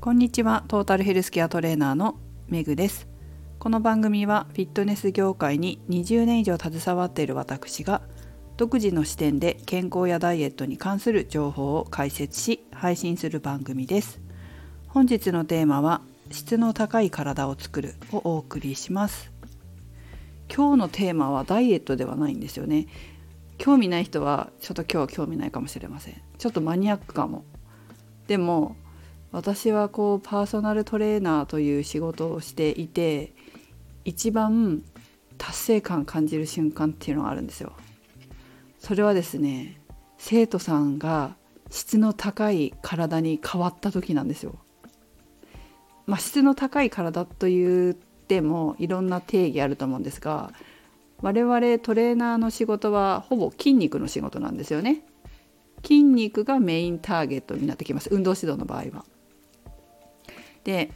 こんにちは、トータルヘルスケアトレーナーのメグです。この番組はフィットネス業界に20年以上携わっている私が独自の視点で健康やダイエットに関する情報を解説し配信する番組です。本日のテーマは質の高い体を作るをお送りします。今日のテーマはダイエットではないんですよね。興味ない人はちょっと今日興味ないかもしれません。ちょっとマニアックかも。でも私はパーソナルトレーナーという仕事をしていて、一番達成感感じる瞬間っていうのがあるんですよ。それはですね、生徒さんが質の高い体に変わった時なんですよ。質の高い体と言ってもいろんな定義あると思うんですが、我々トレーナーの仕事はほぼ筋肉の仕事なんですよね。筋肉がメインターゲットになってきます。運動指導の場合は。で、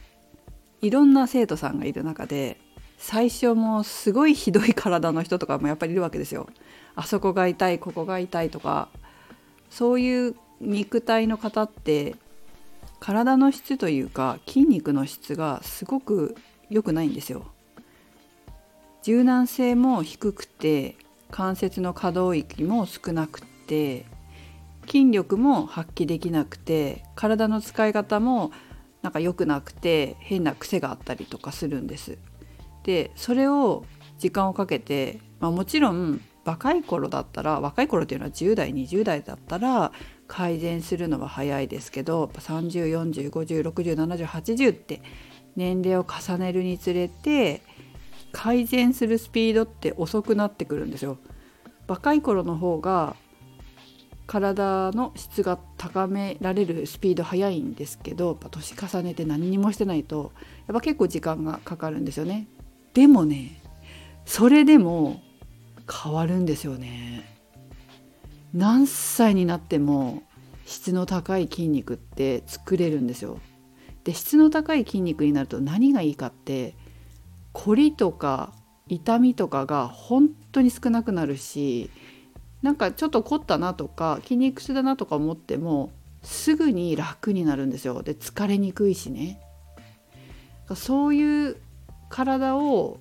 いろんな生徒さんがいる中で、最初もすごいひどい体の人とかもやっぱりいるわけですよ。あそこが痛い、ここが痛いとか、そういう肉体の方って体の質というか筋肉の質がすごく良くないんですよ。柔軟性も低くて、関節の可動域も少なくて、筋力も発揮できなくて、体の使い方もなんか良くなくて、変な癖があったりとかするんです。で、それを時間をかけて、もちろん若い頃っていうのは10代20代だったら改善するのは早いですけど、30、40、50、60、70、80って年齢を重ねるにつれて改善するスピードって遅くなってくるんですよ。若い頃の方が体の質が高められるスピード早いんですけど、年重ねて何にもしてないとやっぱ結構時間がかかるんですよね。でもね、それでも変わるんですよね。何歳になっても質の高い筋肉って作れるんですよ。で、質の高い筋肉になると何がいいかって、凝りとか痛みとかが本当に少なくなるし、なんかちょっと凝ったなとか筋肉痛だなとか思ってもすぐに楽になるんですよ。で、疲れにくいしね。そういう体を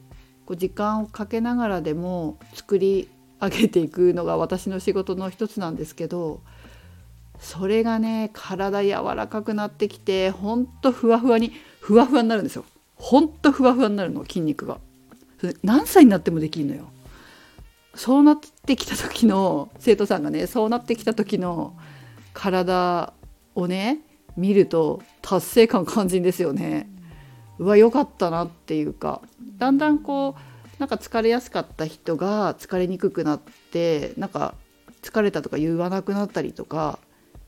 時間をかけながらでも作り上げていくのが私の仕事の一つなんですけど、それがね、体柔らかくなってきて、ほんとふわふわになるんですよ。ほんとふわふわになるの、筋肉が。何歳になってもできるのよ。生徒さんがね、そうなってきた時の体をね見ると達成感感じるんですよね。うわ、良かったなっていうか、だんだんなんか疲れやすかった人が疲れにくくなって、なんか疲れたとか言わなくなったりとか、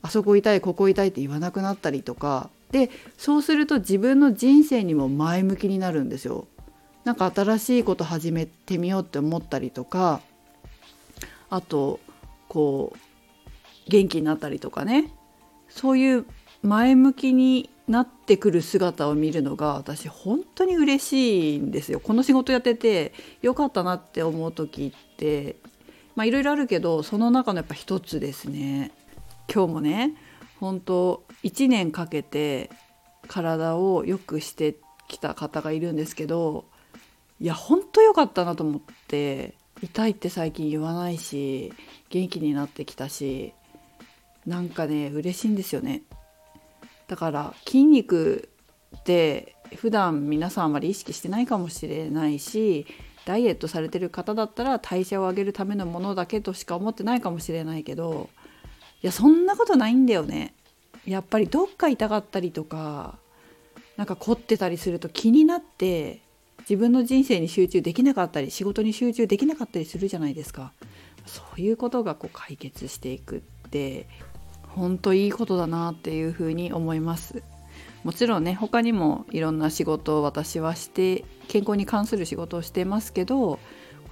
あそこ痛いここ痛いって言わなくなったりとかで、そうすると自分の人生にも前向きになるんですよ。なんか新しいこと始めてみようって思ったりとか、あと元気になったりとかね、そういう前向きになってくる姿を見るのが私本当に嬉しいんですよ。この仕事やってて良かったなって思う時っていろいろあるけど、その中のやっぱ一つですね。今日もね、本当1年かけて体を良くしてきた方がいるんですけど、いや本当良かったなと思って、痛いって最近言わないし、元気になってきたし、なんかね嬉しいんですよね。だから筋肉って普段皆さんあまり意識してないかもしれないし、ダイエットされてる方だったら代謝を上げるためのものだけとしか思ってないかもしれないけど、いやそんなことないんだよね。やっぱりどっか痛かったりとか、なんか凝ってたりすると気になって自分の人生に集中できなかったり、仕事に集中できなかったりするじゃないですか。そういうことが解決していくって本当いいことだなっていうふうに思います。もちろんね、他にもいろんな仕事を私はして、健康に関する仕事をしてますけど、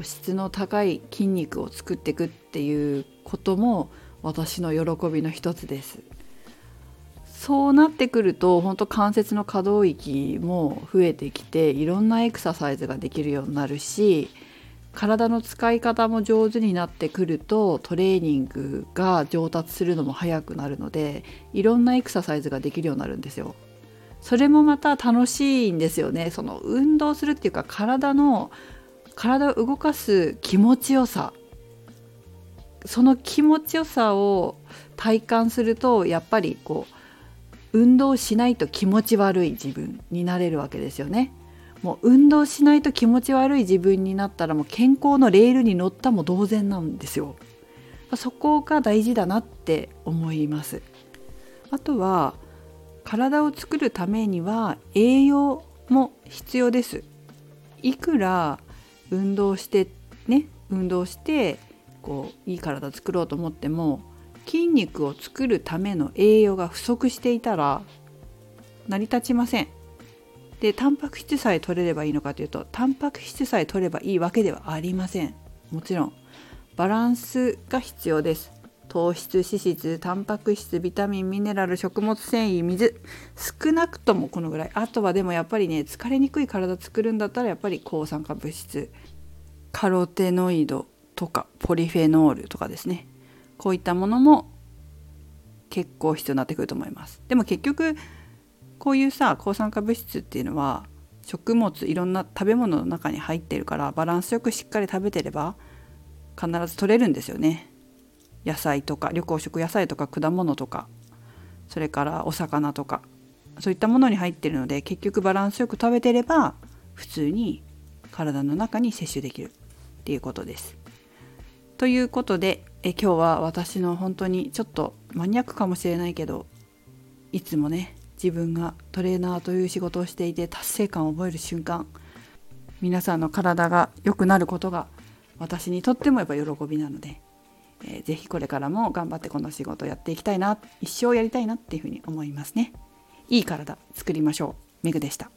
質の高い筋肉を作っていくっていうことも私の喜びの一つです。そうなってくると本当関節の可動域も増えてきて、いろんなエクササイズができるようになるし、体の使い方も上手になってくるとトレーニングが上達するのも早くなるので、いろんなエクササイズができるようになるんですよ。それもまた楽しいんですよね。その運動するっていうか体を動かす気持ちよさ、その気持ちよさを体感すると、やっぱりこう運動しないと気持ち悪い自分になれるわけですよね。もう運動しないと気持ち悪い自分になったら、もう健康のレールに乗ったも同然なんですよ。そこが大事だなって思います。あとは体を作るためには栄養も必要です。いくら運動してね、運動してこういい体作ろうと思っても、筋肉を作るための栄養が不足していたら成り立ちません。で、タンパク質さえ取れればいいのかというと、タンパク質さえ取ればいいわけではありません。もちろんバランスが必要です。糖質、脂質、タンパク質、ビタミン、ミネラル、食物繊維、水、少なくともこのぐらい。あとはでもやっぱりね、疲れにくい体作るんだったら、やっぱり抗酸化物質、カロテノイドとかポリフェノールとかですね、こういったものも結構必要になってくると思います。でも結局こういうさ、抗酸化物質っていうのは食物、いろんな食べ物の中に入ってるから、バランスよくしっかり食べてれば必ず取れるんですよね。野菜とか緑黄色野菜とか果物とか、それからお魚とか、そういったものに入ってるので、結局バランスよく食べてれば普通に体の中に摂取できるっていうことです。ということで、今日は私の本当にちょっとマニアックかもしれないけど、いつもね、自分がトレーナーという仕事をしていて達成感を覚える瞬間、皆さんの体が良くなることが私にとってもやっぱ喜びなので、ぜひこれからも頑張ってこの仕事をやっていきたいな、一生やりたいなっていうふうに思いますね。いい体作りましょう。めぐでした。